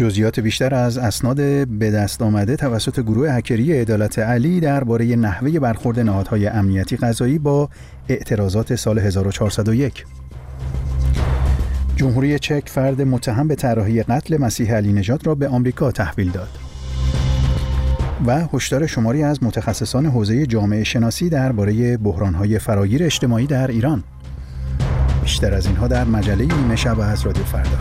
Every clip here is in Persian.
جزئیات بیشتر از اسناد به دست آمده توسط گروه هکری عدالت علی درباره نحوه برخورد نهادهای امنیتی قضایی با اعتراضات سال 1401. جمهوری چک فرد متهم به طراحی قتل مسیح علی نژاد را به آمریکا تحویل داد. و هشدار شماری از متخصصان حوزه جامعه شناسی درباره بحران‌های فراگیر اجتماعی در ایران. بیشتر از اینها در مجله نیمه‌شب از رادیو فردا.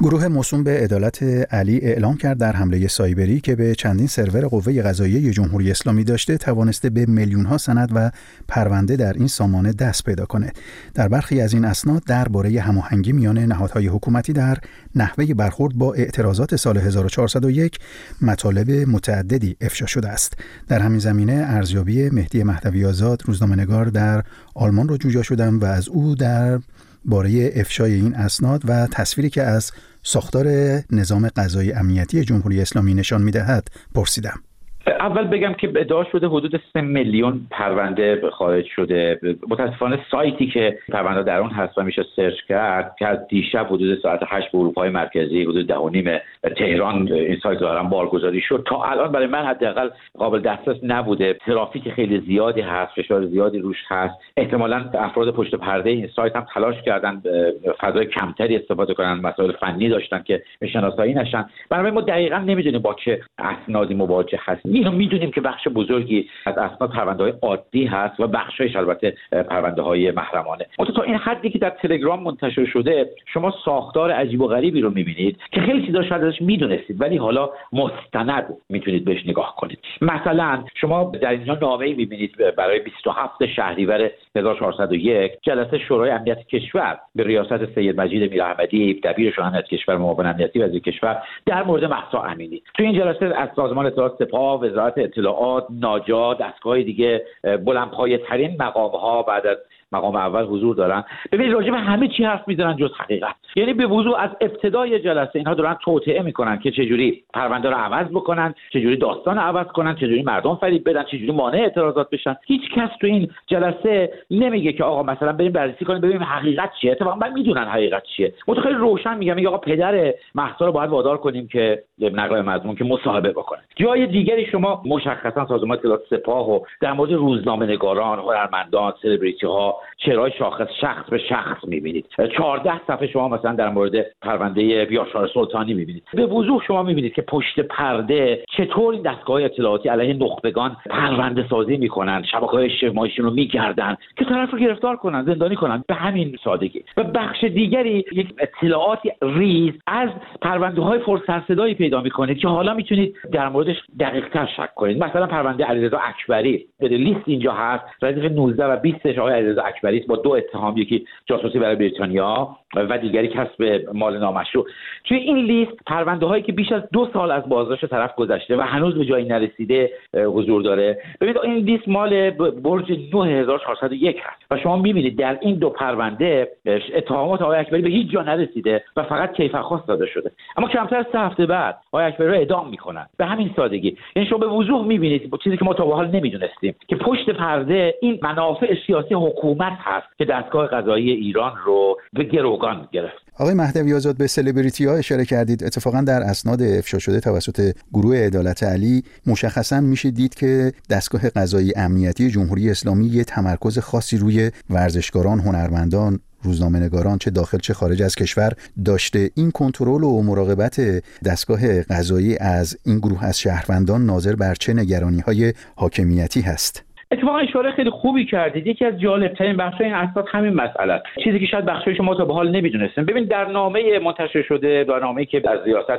گروه موسوم به عدالت علی اعلام کرد در حمله سایبری که به چندین سرور قوه قضاییه جمهوری اسلامی داشته توانسته به میلیون‌ها سند و پرونده در این سامانه دست پیدا کنه. در برخی از این اسناد درباره هماهنگی میان نهادهای حکومتی در نحوه برخورد با اعتراضات سال 1401 مطالب متعددی افشا شده است. در همین زمینه ارزیابی مهدی مهدوی آزاد روزنامه‌نگار در آلمان را جویا شدم و از او در باره افشای این اسناد و تصویری که از ساختار نظام قضایی امنیتی جمهوری اسلامی نشان می‌دهد پرسیدم. اول بگم که ادعا شده حدود 3 میلیون پرونده خارج شده. متاسفانه سایتی که پرونده در اون هست و میشه سرچ کرد که از دیشب حدود ساعت 8 به اروپای مرکزی حدود 10:30 تهران این سایت دارن بارگذاری شد، تا الان برای من حداقل قابل دسترس نبوده. ترافیک خیلی زیادی هست، فشار زیادی روش هست. احتمالاً افراد پشت پرده این سایت هم تلاش کردن فضای کمتری استفاده کنن، مسائل فنی داشتن که شناسایی نشن. برای ما دقیقاً نمیدونیم با چه اسنادی مواجه هستیم. اینو میدونیم که بخش بزرگی از اسناد پرونده‌های عادی هست و بخشش البته پرونده‌های محرمانه. تا این حدی که در تلگرام منتشر شده شما ساختار عجیب و غریبی رو میبینید که خیلی چیزا شاید ازش میدونستید ولی حالا مستند میتونید بهش نگاه کنید. مثلا شما در اینجا نامه‌ای میبینید برای 27 شهریور 1401 جلسه شورای امنیت کشور به ریاست سید وجید میرحمودی دبیر شورای امنیت کشور معاون امنیتی وزیر کشور در مورد مهسا امینی. تو این جلسه از سازمان اطلاعات سپاه، وزارت اطلاعات، ناجا، دستگاه‌های دیگه بلندپایه‌ترین مقام‌ها بعد از مقام اول حضور دارن. ببینید راجع به همه چی حرف میزنن جز حقیقت. یعنی به وضوح از ابتدای جلسه اینها دارن توطئه میکنن که چجوری پرونده رو عوض بکنن، چجوری داستان عوض کنن، چجوری مردم فریب بدن، چجوری مانع اعتراضات بشن. هیچ کس تو این جلسه نمیگه که آقا مثلا بریم بررسی کنیم ببینیم حقیقت چیه. اتفاقا من میدونن حقیقت چیه. من خیلی روشن میگم آقا پدر مهسا رو باید وادار کنیم که نقل مضمون که مصاحبه بکنه. جای دیگری شما مشخصا سازمان اطلاعات سپاه و در مورد روزنامه‌نگاران، هنرمندان، سلبریتی‌ها چرای شاخص شخص به شخص میبینید. 14 صفحه شما مثلا در مورد پرونده بیاشار سلطانی میبینید. به وضوح شما میبینید که پشت پرده چطور این دستگاه اطلاعاتی علیه نخبگان پرونده سازی میکنن، شبکه‌های اجتماعیشون رو میگردن که طرف رو گرفتار کنن، زندانی کنن، به همین سادگی. و بخش دیگری یک اطلاعاتی ریز از پرونده‌های فرسرصدایی پیدا میکنید که حالا میتونید در موردش دقیق‌تر شک کنید. مثلا پرونده علیرضا اکبری به لیست اینجا هست، ردیف 19 و 20 آقای علیرضا اکبری با 2 اتهام، یکی جاسوسی برای بریتانیا و دیگری کسب مال نامشروع. توی این لیست پرونده‌هایی که بیش از 2 سال از بازداشت طرف گذشته و هنوز به جایی نرسیده حضور داره. ببینید این لیست مال برج 9401 هست و شما می‌بینید در این 2 پرونده اتهامات آقای اکبری به هیچ جا نرسیده و فقط کیفرخواست داده شده، اما کمتر از 3 هفته بعد آقای اکبری رو اعدام می‌کنن. به همین سادگی. یعنی شما به وضوح می‌بینید چیزی که ما تا به حال نمی‌دونستیم که پشت پرده این منافع سیاسی حکومت هست که دستگاه قضایی ایران رو به گروگان گرفت. آقای مهدوی آزاد به سلبریتی ها اشاره کردید. اتفاقا در اسناد افشا شده توسط گروه عدالت علی مشخصا میشه دید که دستگاه قضایی امنیتی جمهوری اسلامی یه تمرکز خاصی روی ورزشکاران، هنرمندان، روزنامه‌نگاران چه داخل چه خارج از کشور داشته. این کنترل و مراقبت دستگاه قضایی از این گروه از شهروندان ناظر بر چه نگرانی‌های حاکمیتی هست؟ اتفاقا اشاره خیلی خوبی کردید. یکی از جالب‌ترین بخش‌های این اسناد همین مسئله است، چیزی که شاید بخشی شما تا به حال نمی‌دونستین. ببین در نامه منتشر شده، در نامه‌ای که از ریاست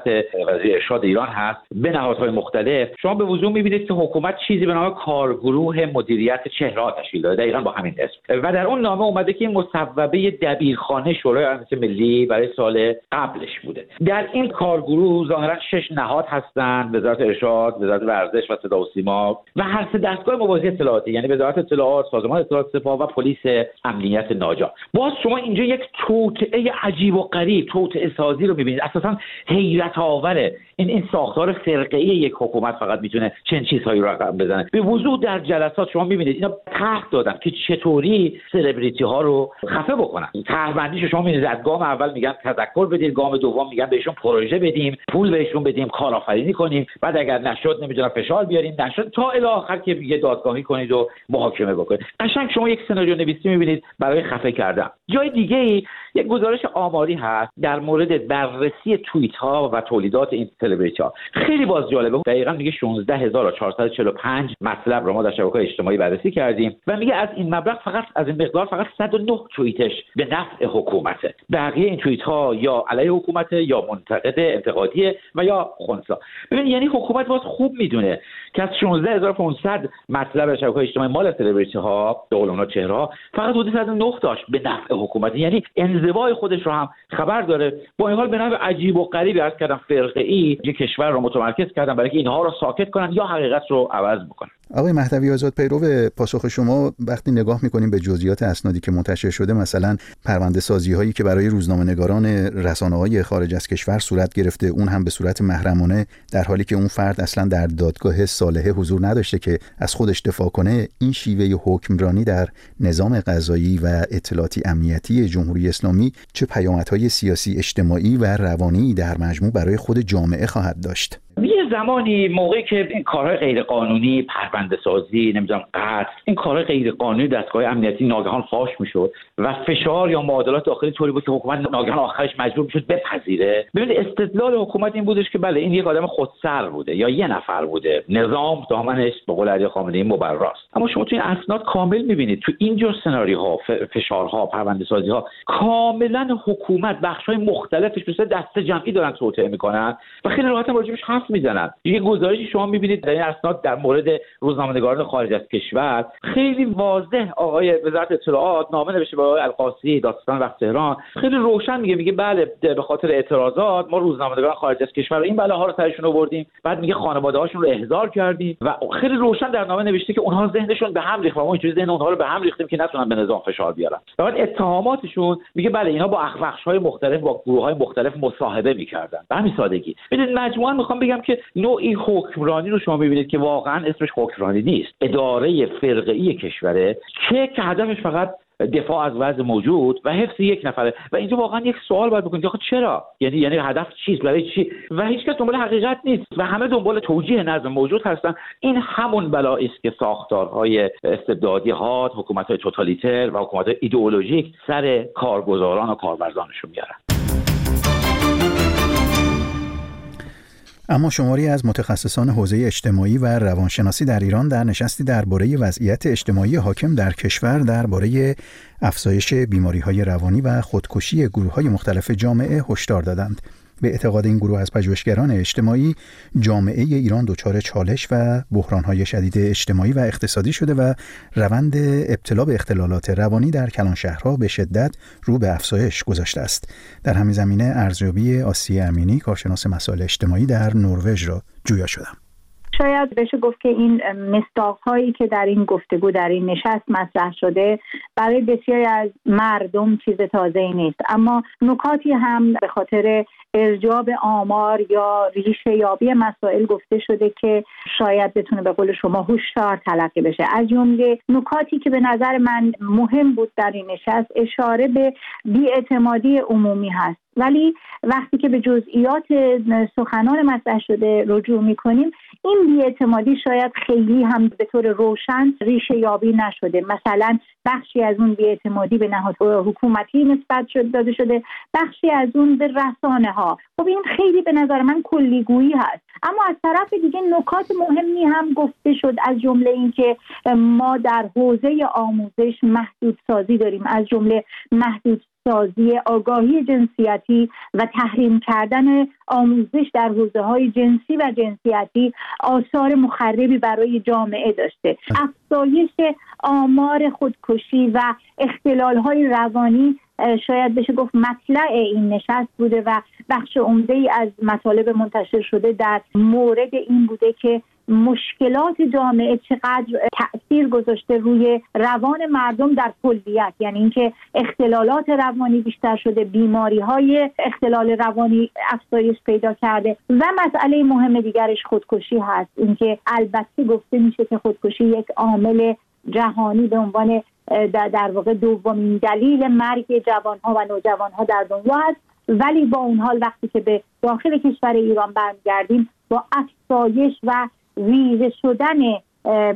وزیر ارشاد ایران هست به نهادهای مختلف، شما به وضوح می‌بینید که حکومت چیزی به نام کارگروه مدیریت چهره‌ها تشکیل داده، دقیقاً با همین اسم. و در اون نامه اومده که این مصوبه دبیرخانه شورای امنیت ملی برای سال قبلش بوده. در این کارگروه ظاهراً 6 نهاد هستند: وزارت ارشاد، وزارت ورزش و صدا و سیما و هر سه دستگاه موازی اطلاعات، یعنی وزارت اطلاعات، سازمان اطلاعات سپاه و پلیس امنیت ناجا. باز شما اینجا یک توطئه عجیب و غریب، توطئه سازی رو می‌بینید. اساساً حیرت آوره این ساختار فرقه‌ای یک حکومت فقط میتونه چند چیزهایی رو رقم بزنه. به وضوح در جلسات شما میبینید اینا طرح دادن که چطوری سلبریتی ها رو خفه بکنن. طرح بندیش شما میبینید از گام اول میگن تذکر بدید، گام دوم میگن بهشون پروژه بدیم، پول بهشون بدیم، کارآفرینی کنیم، بعد اگر نشد نمیدونم فشار بیاریم، نشد تا الی آخر که یه دادگاهی کنید و محاکمه بکنید. قشنگ شما یک سناریو نویسی میبینید برای خفه کردن. جای دیگه یک گزارش آماری هست در مورد بررسی توییت ها و تولیدات این سلبریتی ها. خیلی باز جالبه. دقیقاً میگه 16445 مطلب رو ما در شبکه‌های اجتماعی بررسی کردیم و میگه از این مبلغ فقط از این مقدار فقط 109 توییتش به نفع حکومته. بقیه این توییت ها یا علیه حکومت یا منتقد انتقادیه و یا خنثی. ببین یعنی حکومت باز خوب میدونه که از 16500 مطلب شبکه‌های اجتماعی مال سلبریتی ها، دولونا چهره ها، فقط حدود 109 تاش به نفع حکومت. یعنی انزوای خودش رو هم خبر داره. با این حال به نوع عجیب و غریبی عرض کردم فرقه‌ای یک کشور رو متمرکز کردن برای که اینها رو ساکت کنن یا حقیقت رو عوض بکنن. آقای مهدوی آزاد، پیرو پاسخ شما وقتی نگاه می‌کنیم به جزئیات اسنادی که منتشر شده، مثلا پرونده‌سازی‌هایی که برای روزنامه‌نگاران رسانه‌های خارج از کشور صورت گرفته، اون هم به صورت محرمانه، در حالی که اون فرد اصلا در دادگاه صالحه حضور نداشته که از خودش دفاع کنه، این شیوه حکمرانی در نظام قضایی و اطلاعاتی امنیتی جمهوری اسلامی چه پیامدهای سیاسی، اجتماعی و روانی در مجموع برای خود جامعه خواهد داشت؟ یه زمانی موقعی که این کارهای غیرقانونی، پرونده‌سازی، نمیدونم قتل، این کارهای غیرقانونی دستگاه امنیتی ناگهان فاش میشد و فشار یا معادلات داخلی طوری بود که حکومت ناگهان آخرش مجبور میشد بپذیره. ببینید استدلال حکومت این بودش که بله این یک آدم خودسر بوده یا یه نفر بوده، نظام دامنش به قول علی خامنه‌ای مبراست. اما شما تو این اسناد کامل میبینید تو این جور سناریوها، فشارها، پرونده‌سازی‌ها کاملا حکومت بخش‌های مختلفش مثل دسته جمعی دارن توطئه میکنن و خیلی راحت راجعش میزنن. یه گزارشی شما میبینید در این اسناد در مورد روزنامه‌نگاران خارج از کشور خیلی واضح آقای وزارت اطلاعات نامه نوشته به آقای القاسی دادستان وقت تهران، خیلی روشن میگه بله به خاطر اعتراضات ما روزنامه‌نگاران خارج از کشور این بلاها رو سرشون آوردیم، بعد میگه خانواده‌هاشون رو احضار کردیم و خیلی روشن در نامه نوشته که اونها ذهنشون به هم ریخت و ما اینجوری ذهن اونها رو به هم ریختیم که نتونن به نظام فشار بیارن. بعد اتهاماتشون میگه بله اینا با بخش‌های مختلف با گروه‌های مختلف مصاحبه می‌کردن. به همین سادگی. ببینید مجموعاً می‌خوام که نوعی حکمرانی رو شما می‌بینید که واقعاً اسمش حکمرانی نیست، اداره فرقه‌ای کشوره که هدفش فقط دفاع از وضع موجود و حفظ یک نفره و اینجا واقعا یک سوال باید بکنید آخه چرا، یعنی هدف چیست، برای چی؟ و هیچکس دنبال حقیقت نیست و همه دنبال توجیه نظم موجود هستن. این همون بلایی است که ساختارهای استبدادی ها، حکومت‌های توتالیتر و حکومت‌های ایدئولوژیک سر کارگزاران و کارورزانشون میارن. اما شماری از متخصصان حوزه اجتماعی و روانشناسی در ایران در نشستی درباره وضعیت اجتماعی حاکم در کشور، درباره افزایش بیماری‌های روانی و خودکشی گروه‌های مختلف جامعه هشدار دادند. به اعتقاد این گروه از پژوهشگران اجتماعی، جامعه ایران دچار چالش و بحران‌های شدید اجتماعی و اقتصادی شده و روند ابتلا به اختلالات روانی در کلانشهرها به شدت رو به افزایش گذاشته است. در همین زمینه ارزیابی آسیه امینی، کارشناس مسائل اجتماعی در نروژ را جویا شدم. شاید بشه گفت که این مصداق‌هایی که در این گفتگو در این نشست مطرح شده برای بسیاری از مردم چیز تازه‌ای نیست، اما نکاتی هم به خاطر ارجاع به آمار یا ریشه‌یابی مسائل گفته شده که شاید بتونه به قول شما هوشیار تلقی بشه. از جمله نکاتی که به نظر من مهم بود در این نشست اشاره به بی‌اعتمادی عمومی هست، ولی وقتی که به جزئیات سخنان مطرح شده رجوع می‌کنیم این بی‌اعتمادی شاید خیلی هم به طور روشن ریشه یابی نشده. مثلا بخشی از اون بی‌اعتمادی به نهادهای حکومتی نسبت داده شده، بخشی از اون به رسانه ها. خب این خیلی به نظر من کلیگویی هست. اما از طرف دیگه نکات مهمی هم گفته شد، از جمله اینکه ما در حوزه آموزش محدودسازی داریم، از جمله محدودسازی آگاهی جنسیتی و تحریم کردن آموزش در حوزه‌های جنسی و جنسیتی آثار مخربی برای جامعه داشته. افزایش آمار خودکشی و اختلال‌های روانی شاید بشه گفت مطلع این نشست بوده و بخش عمده‌ای از مطالب منتشر شده در مورد این بوده که مشکلات جامعه چقدر تأثیر گذاشته روی روان مردم در کلیت، یعنی اینکه اختلالات روانی بیشتر شده، بیماری‌های اختلال روانی افزایش پیدا کرده و مسئله مهم دیگرش خودکشی هست. اینکه البته گفته میشه که خودکشی یک عامل جهانی به عنوان در واقع دومین دلیل مرگ جوان‌ها و نوجوان‌ها در دنیا است، ولی با اون حال وقتی که به داخل کشور ایران برمیگردیم با افزایش و ریزه شدن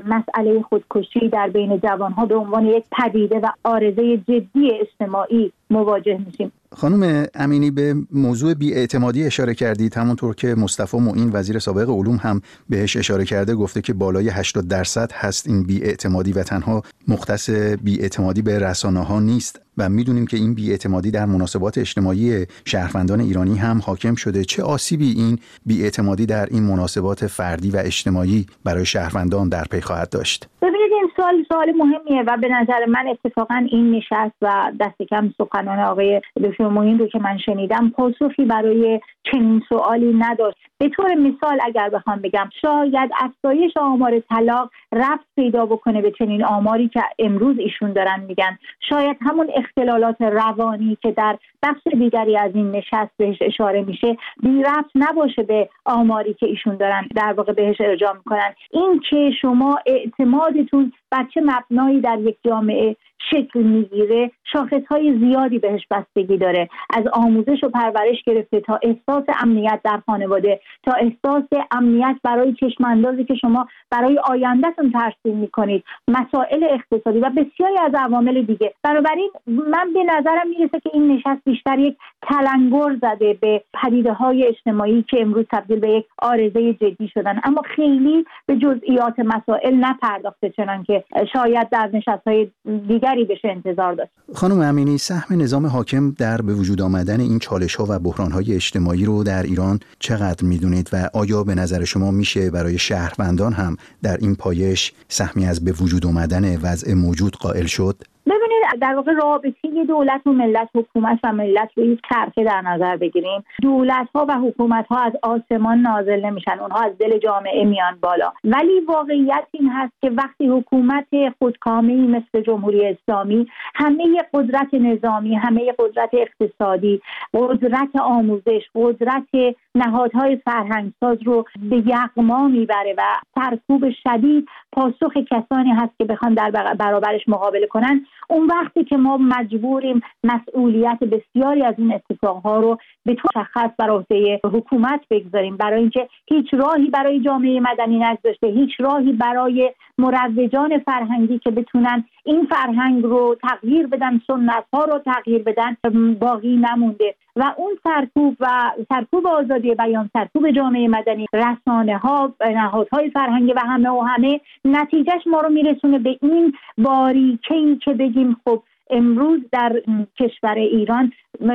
مسئله خودکشی در بین جوان‌ها به عنوان یک پدیده و عارضه جدی اجتماعی مواجه میشیم. خانم امینی به موضوع بی‌اعتمادی اشاره کردید، همونطور که مصطفی معین وزیر سابق علوم هم بهش اشاره کرده، گفته که بالای 80% هست این بی‌اعتمادی و تنها مختص بی‌اعتمادی به رسانه‌ها نیست و می‌دونیم که این بی‌اعتمادی در مناسبات اجتماعی شهروندان ایرانی هم حاکم شده. چه آسیبی این بی‌اعتمادی در این مناسبات فردی و اجتماعی برای شهروندان در پی خواهد داشت؟ ببینید این سوال مهمیه و به نظر من اتفاقاً این نشست و دست کم سخنان آقای معین رو که من شنیدم پاسخی برای چنین سوالی نداشت. به طور مثال اگر بخوام بگم شاید افزایش آمار طلاق رفت پیدا بکنه به چنین آماری که امروز ایشون دارن میگن، شاید همون اختلالات روانی که در بخش دیگری از این نشست بهش اشاره میشه بی ربط نباشه به آماری که ایشون دارن در واقع بهش ارجاع میکنن. این که شما اعتمادتون بر چه مبنایی در یک جامعه شکل میگیره شاخصهای زیادی بهش بستگی داره، از آموزش و پرورش گرفته تا احساس امنیت در خانواده، تا احساس امنیت برای چشم اندازی که شما برای آیندهتون ترسیم میکنید، مسائل اقتصادی و بسیاری از عوامل دیگه. بنابراین من به نظرم میرسه که این نشست بیشتر یک تلنگر زده به پدیده‌های اجتماعی که امروز تبدیل به یک عارضه جدی شدن، اما خیلی به جزئیات مسائل نپرداخته چنان که شاید در نشست‌های دیگری بشه انتظار داشت. خانم امینی، سهم نظام حاکم در به وجود آمدن این چالش‌ها و بحران‌های اجتماعی رو در ایران چقدر می‌دونید و آیا به نظر شما میشه برای شهروندان هم در این پایش سهمی از به وجود آمدن وضع موجود قائل شد؟ در واقع رابطه دولت و ملت، حکومت و ملت رو یک طرفه در نظر بگیریم، دولت‌ها و حکومت‌ها از آسمان نازل نمیشن، اونها از دل جامعه میان بالا. ولی واقعیت این هست که وقتی حکومت خودکامه‌ای مثل جمهوری اسلامی همه قدرت نظامی، همه قدرت اقتصادی، قدرت آموزش، قدرت نهادهای فرهنگساز رو به یغما میبره و سرکوب شدید پاسخ کسانی هست که بخوان در برابرش مقابله کنن، اون وقتی که ما مجبوریم مسئولیت بسیاری از این اتفاقها رو به طور خاص بر عهده حکومت بگذاریم، برای اینکه هیچ راهی برای جامعه مدنی نگذاشته، هیچ راهی برای مروجان فرهنگی که بتونن این فرهنگ رو تغییر بدن، سنت‌ها رو تغییر بدن باقی نمونده و اون سرکوب و سرکوب آزادی بیان، سرکوب جامعه مدنی، رسانه‌ها، نهادهای فرهنگی و همه نتیجهش ما رو میرسونه به این باریکه‌ای که بگیم خب امروز در کشور ایران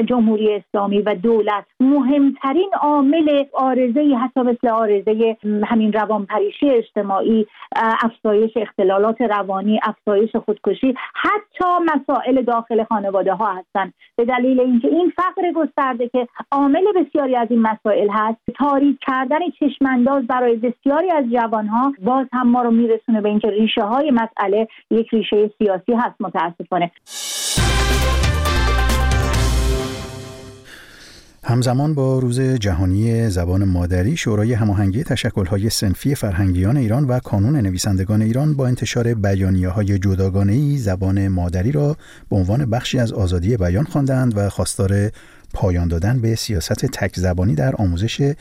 جمهوری اسلامی و دولت مهمترین عامل عارضه‌ای حتی مثل عارضه همین روانپریشی اجتماعی، افزایش اختلالات روانی، افزایش خودکشی، حتی مسائل داخل خانواده ها هستند. به دلیل اینکه این فقر گسترده که عامل بسیاری از این مسائل هست، تاریک کردن چشم انداز برای بسیاری از جوان ها باز هم ما رو میرسونه به اینکه ریشه های مسئله یک ریشه سیاسی هست متاسفانه. همزمان با روز جهانی زبان مادری، شورای هماهنگی تشکل‌های صنفی فرهنگیان ایران و کانون نویسندگان ایران با انتشار بیانیه‌های جداگانه‌ای زبان مادری را به عنوان بخشی از آزادی بیان خواندند و خواستار پایان دادن به سیاست تک زبانی در آموزش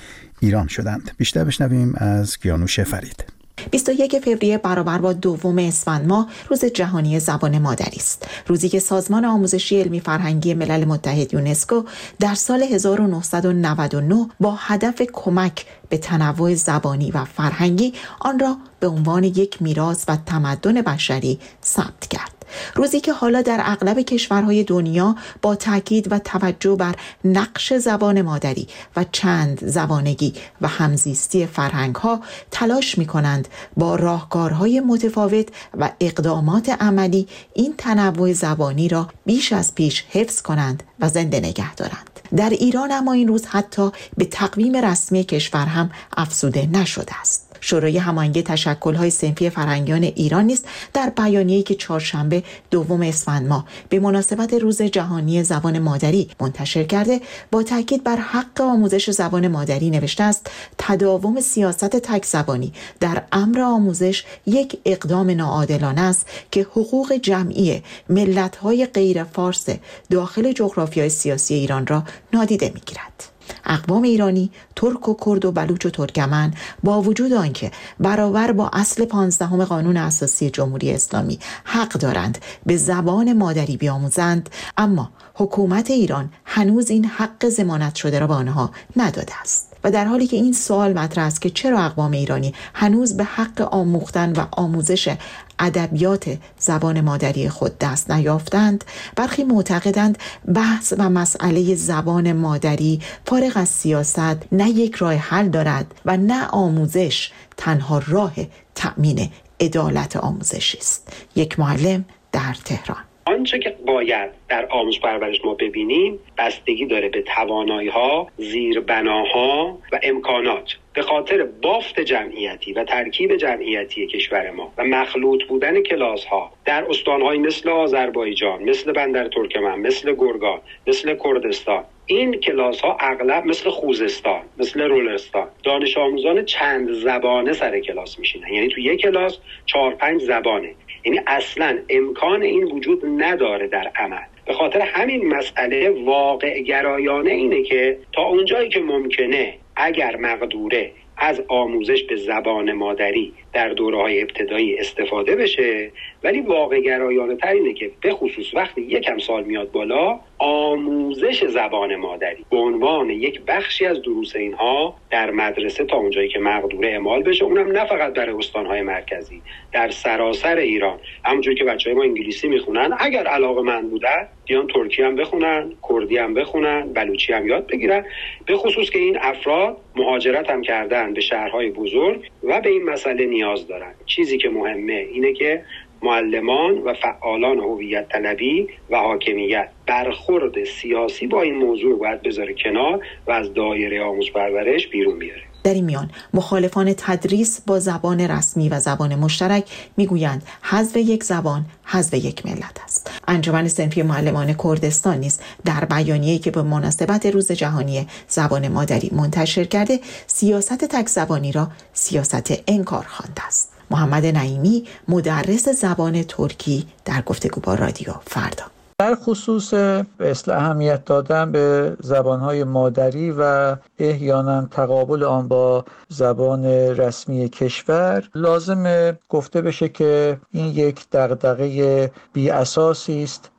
ایران شدند. بیشتر بشنویم از کیانوش فرید. 21 فوریه برابر با 2 اسفند ماه روز جهانی زبان مادری است، روزی که سازمان آموزشی علمی فرهنگی ملل متحد یونسکو در سال 1999 با هدف کمک به تنوع زبانی و فرهنگی آن را به عنوان یک میراث و تمدن بشری ثبت کرد. روزی که حالا در اغلب کشورهای دنیا با تاکید و توجه بر نقش زبان مادری و چند زبانگی و همزیستی فرهنگ‌ها تلاش می‌کنند با راهکارهای متفاوت و اقدامات عملی این تنوع زبانی را بیش از پیش حفظ کنند و زنده نگه دارند. در ایران اما این روز حتی به تقویم رسمی کشور هم افزوده نشده است. شورای هماهنگی تشکل‌های صنفی فرهنگیان ایران نیز در بیانیه‌ای که چهارشنبه دوم اسفند ماه به مناسبت روز جهانی زبان مادری منتشر کرده با تاکید بر حق آموزش زبان مادری نوشته است: تداوم سیاست تک زبانی در امر آموزش یک اقدام ناعادلانه است که حقوق جمعی ملت‌های غیر فارس داخل جغرافیای سیاسی ایران را نادیده می‌گیرد. اقوام ایرانی، ترک و کرد و بلوچ و ترکمن با وجود آنکه برابر با اصل 15 قانون اساسی جمهوری اسلامی حق دارند به زبان مادری بیاموزند، اما حکومت ایران هنوز این حق ضمانت شده را به آنها نداده است. و در حالی که این سوال مطرح است که چرا اقوام ایرانی هنوز به حق آموختن و آموزش ادبیات زبان مادری خود دست نیافتند، برخی معتقدند بحث و مسئله زبان مادری فارغ از سیاست نه یک راه حل دارد و نه آموزش تنها راه تأمین عدالت آموزشی است. یک معلم در تهران. آنچه که باید در آموزش پرورش ما ببینیم بستگی داره به توانایی‌ها، زیربناها و امکانات. به خاطر بافت جمعیتی و ترکیب جمعیتی کشور ما و مخلوط بودن کلاس‌ها در استان‌هایی مثل آذربایجان، مثل بندر ترکمن، مثل گرگان، مثل کردستان، این کلاس‌ها اغلب مثل خوزستان، مثل رولستان، دانش آموزان چند زبانه سر کلاس میشینن. یعنی تو یک کلاس 4-5 زبانه. یعنی اصلا امکان این وجود نداره در عمل. به خاطر همین مسئله واقع گرایانه اینه که تا اونجایی که ممکنه اگر مقدوره از آموزش به زبان مادری در دوره‌های ابتدایی استفاده بشه، ولی واقع گرایانه تر اینه که به خصوص وقتی یکم سال میاد بالا، آموزش زبان مادری به عنوان یک بخشی از دروس اینها در مدرسه تا اونجایی که مقدوره اعمال بشه، اونم نه فقط در استان‌های مرکزی، در سراسر ایران. همونجوری که بچه‌های ما انگلیسی میخونن، اگر علاقه‌مند بودن بیان ترکی هم بخونن، کردی هم بخونن، بلوچی هم یاد بگیرن. به خصوص که این افراد مهاجرت هم کردن به شهرهای بزرگ و به این مسئله نیاز دارن. چیزی که مهمه اینه که معلمان و فعالان هویت طلبی و حاکمیت برخورد سیاسی با این موضوع باید بذاره کنار و از دایره آموزش پرورش بیرون بیاره. در این میان مخالفان تدریس با زبان رسمی و زبان مشترک میگویند حذف یک زبان حذف یک ملت است. انجمن صنفی معلمان کردستان نیز در بیانیه‌ای که به مناسبت روز جهانی زبان مادری منتشر کرده، سیاست تک زبانی را سیاست انکار خوانده است. محمد نعیمی، مدرس زبان ترکی، در گفتگو با رادیو فردا در خصوص به اصلاح اهمیت دادن به زبان‌های مادری و احیانا تقابل آن با زبان رسمی کشور، لازمه گفته بشه که این یک دغدغه بی اساسی است،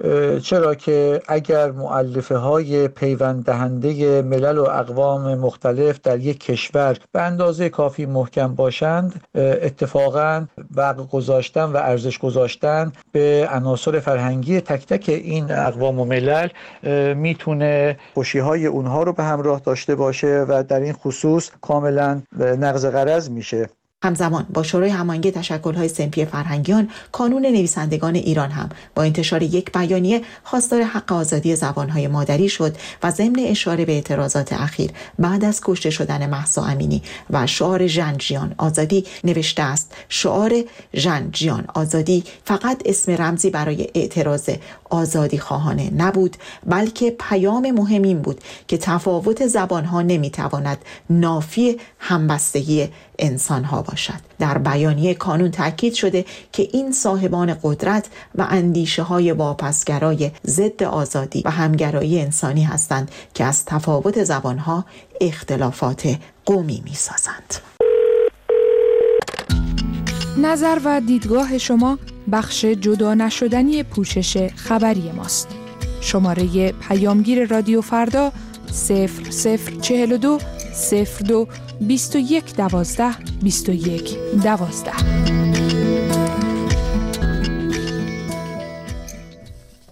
چرا که اگر مؤلفه‌های پیوند دهنده ملل و اقوام مختلف در یک کشور به اندازه کافی محکم باشند، اتفاقا وقع گذاشتن و ارزش گذاشتن به عناصر فرهنگی تک تک این اقوام و ملل میتونه خوشی‌های اونها رو به همراه داشته باشه و در این خصوص کاملا نقض غرض میشه. همزمان با شورای هماهنگی تشکل‌های صنفی فرهنگیان، کانون نویسندگان ایران هم با انتشار یک بیانیه خواستار حق آزادی زبان‌های مادری شد و ضمن اشاره به اعتراضات اخیر بعد از کشته شدن مهسا امینی و شعار ژن جیان آزادی نوشته است: شعار ژن جیان آزادی فقط اسم رمزی برای اعتراض آزادی خواهانه نبود، بلکه پیام مهم این بود که تفاوت زبان‌ها نمی‌تواند نافی همبستگی انسان‌ها باشد. در بیانیه کانون تاکید شده که این صاحبان قدرت و اندیشه‌های واپسگرای ضد آزادی و همگرایی انسانی هستند که از تفاوت زبان‌ها اختلافات قومی می‌سازند. نظر و دیدگاه شما بخش جدا نشدنی پوشش خبری ماست. شماره پیامگیر رادیو فردا 0042 02 21 12 21 12.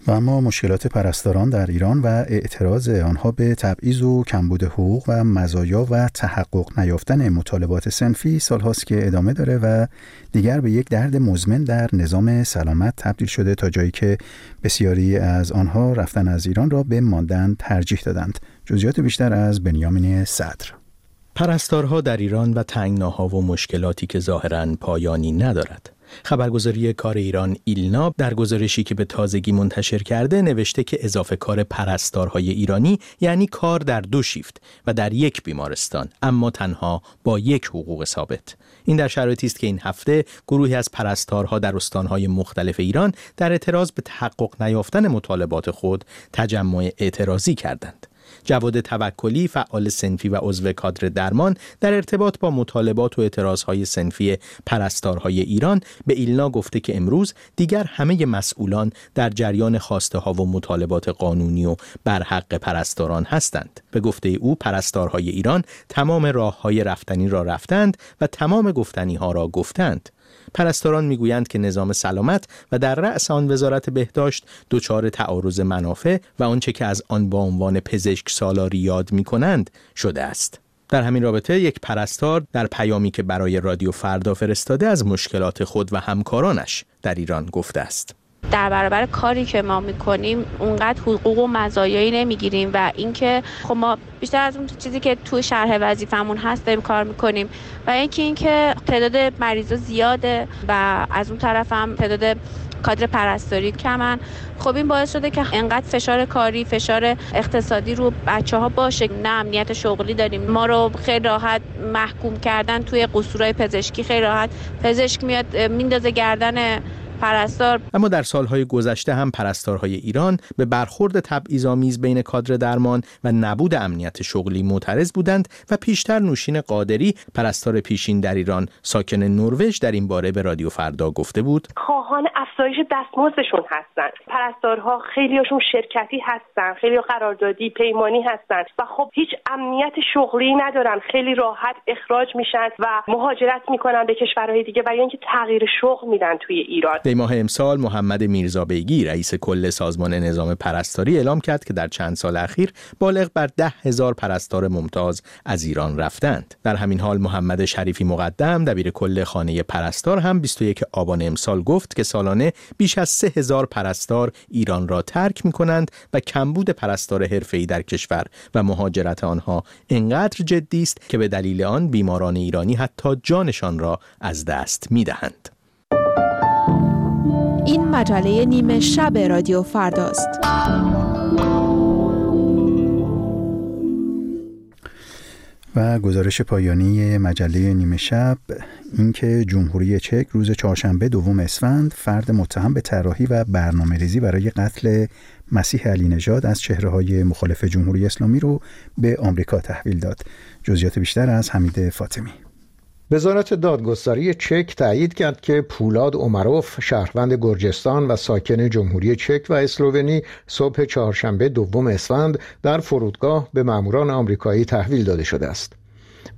و اما مشکلات پرستاران در ایران و اعتراض آنها به تبعیض و کمبود حقوق و مزایا و تحقق نیافتن مطالبات صنفی سالهاست که ادامه داره و دیگر به یک درد مزمن در نظام سلامت تبدیل شده، تا جایی که بسیاری از آنها رفتن از ایران را به ماندن ترجیح دادند. جزئیات بیشتر از بنیامین صدر. پرستارها در ایران و تنگناها و مشکلاتی که ظاهراً پایانی ندارد. خبرگزاری کار ایران ایلنا در گزارشی که به تازگی منتشر کرده نوشته که اضافه کار پرستارهای ایرانی یعنی کار در دو شیفت و در یک بیمارستان، اما تنها با یک حقوق ثابت. این در شرایطی است که این هفته گروهی از پرستارها در استانهای مختلف ایران در اعتراض به تحقق نیافتن مطالبات خود تجمع اعتراضی کردند. جواد توکلی، فعال صنفی و عضو کادر درمان، در ارتباط با مطالبات و اعتراضهای صنفی پرستارهای ایران به ایلنا گفته که امروز دیگر همه مسئولان در جریان خواسته ها و مطالبات قانونی و بر حق پرستاران هستند. به گفته او پرستارهای ایران تمام راههای رفتنی را رفتند و تمام گفتنی ها را گفتند. پرستاران میگویند که نظام سلامت و در رأس آن وزارت بهداشت دچار تعارض منافع و آنچه که از آن با عنوان پزشک سالاری یاد میکنند شده است. در همین رابطه یک پرستار در پیامی که برای رادیو فردا فرستاده از مشکلات خود و همکارانش در ایران گفته است. در برابر کاری که ما میکنیم اونقدر حقوق و مزایایی نمیگیریم و اینکه خب ما بیشتر از اون چیزی که تو شرح وظیفمون هست داریم کار میکنیم و اینکه تعداد مریضا زیاده و از اون طرف هم تعداد کادر پرستاری کمن. خب این باعث شده که انقدر فشار کاری، فشار اقتصادی رو بچه‌ها باشه. نه امنیت شغلی داریم. ما رو خیلی راحت محکوم کردن توی قصورای پزشکی. خیلی راحت پزشک میاد میندازه گردن پرستار. اما در سالهای گذشته هم پرستارهای ایران به برخورد تبعیض‌آمیز بین کادر درمان و نبود امنیت شغلی معترض بودند و پیشتر نوشین قادری، پرستار پیشین در ایران ساکن نروژ، در این باره به رادیو فردا گفته بود: خواهان افزایش دستمزدشون هستند. پرستارها خیلیاشون شرکتی هستند، خیلی قراردادی، پیمانی هستند و خب هیچ امنیت شغلی ندارن. خیلی راحت اخراج میشن و مهاجرت میکنن به کشورهای دیگه و یا اینکه تغییر شغل میدن توی ایران. در ماه امسال محمد میرزا بیگی، رئیس کل سازمان نظام پرستاری، اعلام کرد که در چند سال اخیر بالغ بر 10,000 پرستار ممتاز از ایران رفتند. در همین حال محمد شریفی مقدم، دبیر کل خانه پرستار، هم 21 آبان امسال گفت که سالانه بیش از 3,000 پرستار ایران را ترک می‌کنند و کمبود پرستار حرفه‌ای در کشور و مهاجرت آنها انقدر جدی است که به دلیل آن بیماران ایرانی حتی جانشان را از دست می‌دهند. این مجله نیمه شب رادیو فرداست. و گزارش پایانی مجله نیمه شب اینکه جمهوری چک روز چهارشنبه 2 اسفند فرد متهم به طراحی و برنامه‌ریزی برای قتل مسیح علی نژاد از چهره‌های مخالف جمهوری اسلامی رو به آمریکا تحویل داد. جزئیات بیشتر از حمید فاطمی. وزارت دادگستری چک تایید کرد که پولاد عمروف، شهروند گرجستان و ساکن جمهوری چک و اسلوونی، صبح چهارشنبه 2 اسفند در فرودگاه به ماموران آمریکایی تحویل داده شده است.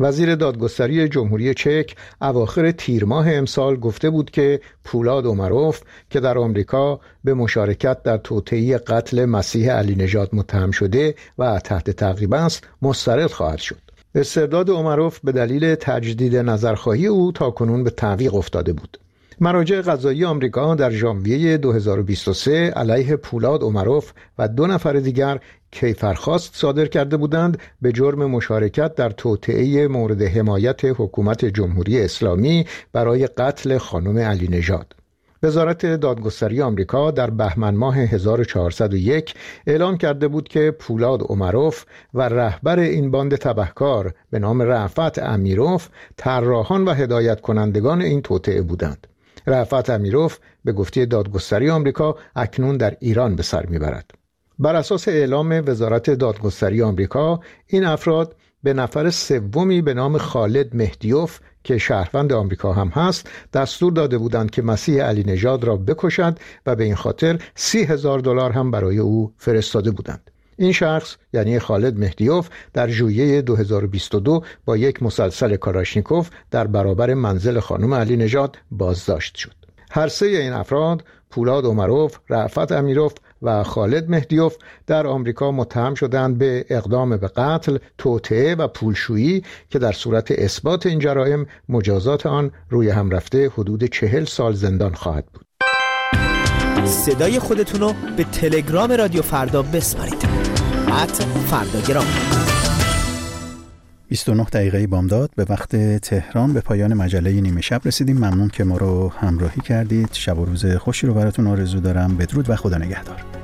وزیر دادگستری جمهوری چک اواخر تیر ماه امسال گفته بود که پولاد عمروف که در آمریکا به مشارکت در توطئه قتل مسیح علی نژاد متهم شده و تحت تعقیب است، مسترد خواهد شد. استرداد عمروف به دلیل تجدید نظرخواهی او تاکنون به تعویق افتاده بود. مراجع قضایی آمریکا در ژانویه 2023 علیه پولاد عمروف و 2 نفر دیگر کیفرخواست صادر کرده بودند به جرم مشارکت در توطئه مورد حمایت حکومت جمهوری اسلامی برای قتل خانم علی نژاد. وزارت دادگستری آمریکا در بهمن ماه 1401 اعلام کرده بود که پولاد عمروف و رهبر این باند تبهکار به نام رافعت امیروف طراحان و هدایت کنندگان این توطئه بودند. رافعت امیروف به گفته دادگستری آمریکا اکنون در ایران به سر میبرد. بر اساس اعلام وزارت دادگستری آمریکا این افراد به نفر 3 به نام خالد مهدیوف که شهروند آمریکا هم هست دستور داده بودند که مسیح علی نژاد را بکشند و به این خاطر $30,000 هم برای او فرستاده بودند. این شخص یعنی خالد مهدیوف در ژوئیه 2022 با یک مسلسل کاراشنیکوف در برابر منزل خانم علی نژاد بازداشت شد. هر 3 این افراد، پولاد عمروف، رافعت امیروف و خالد مهدیوف، در آمریکا متهم شدند به اقدام به قتل، توطئه و پولشویی که در صورت اثبات این جرائم مجازات آن روی هم رفته حدود 40 سال زندان خواهد بود. صدای خودتون رو به تلگرام رادیو فردا بسپارید. فردا گرام. 29 دقیقه بامداد به وقت تهران به پایان مجله نیمه شب رسیدیم. ممنون که ما رو همراهی کردید. شب و روز خوشی رو براتون آرزو دارم. بدرود و خدا نگهدار.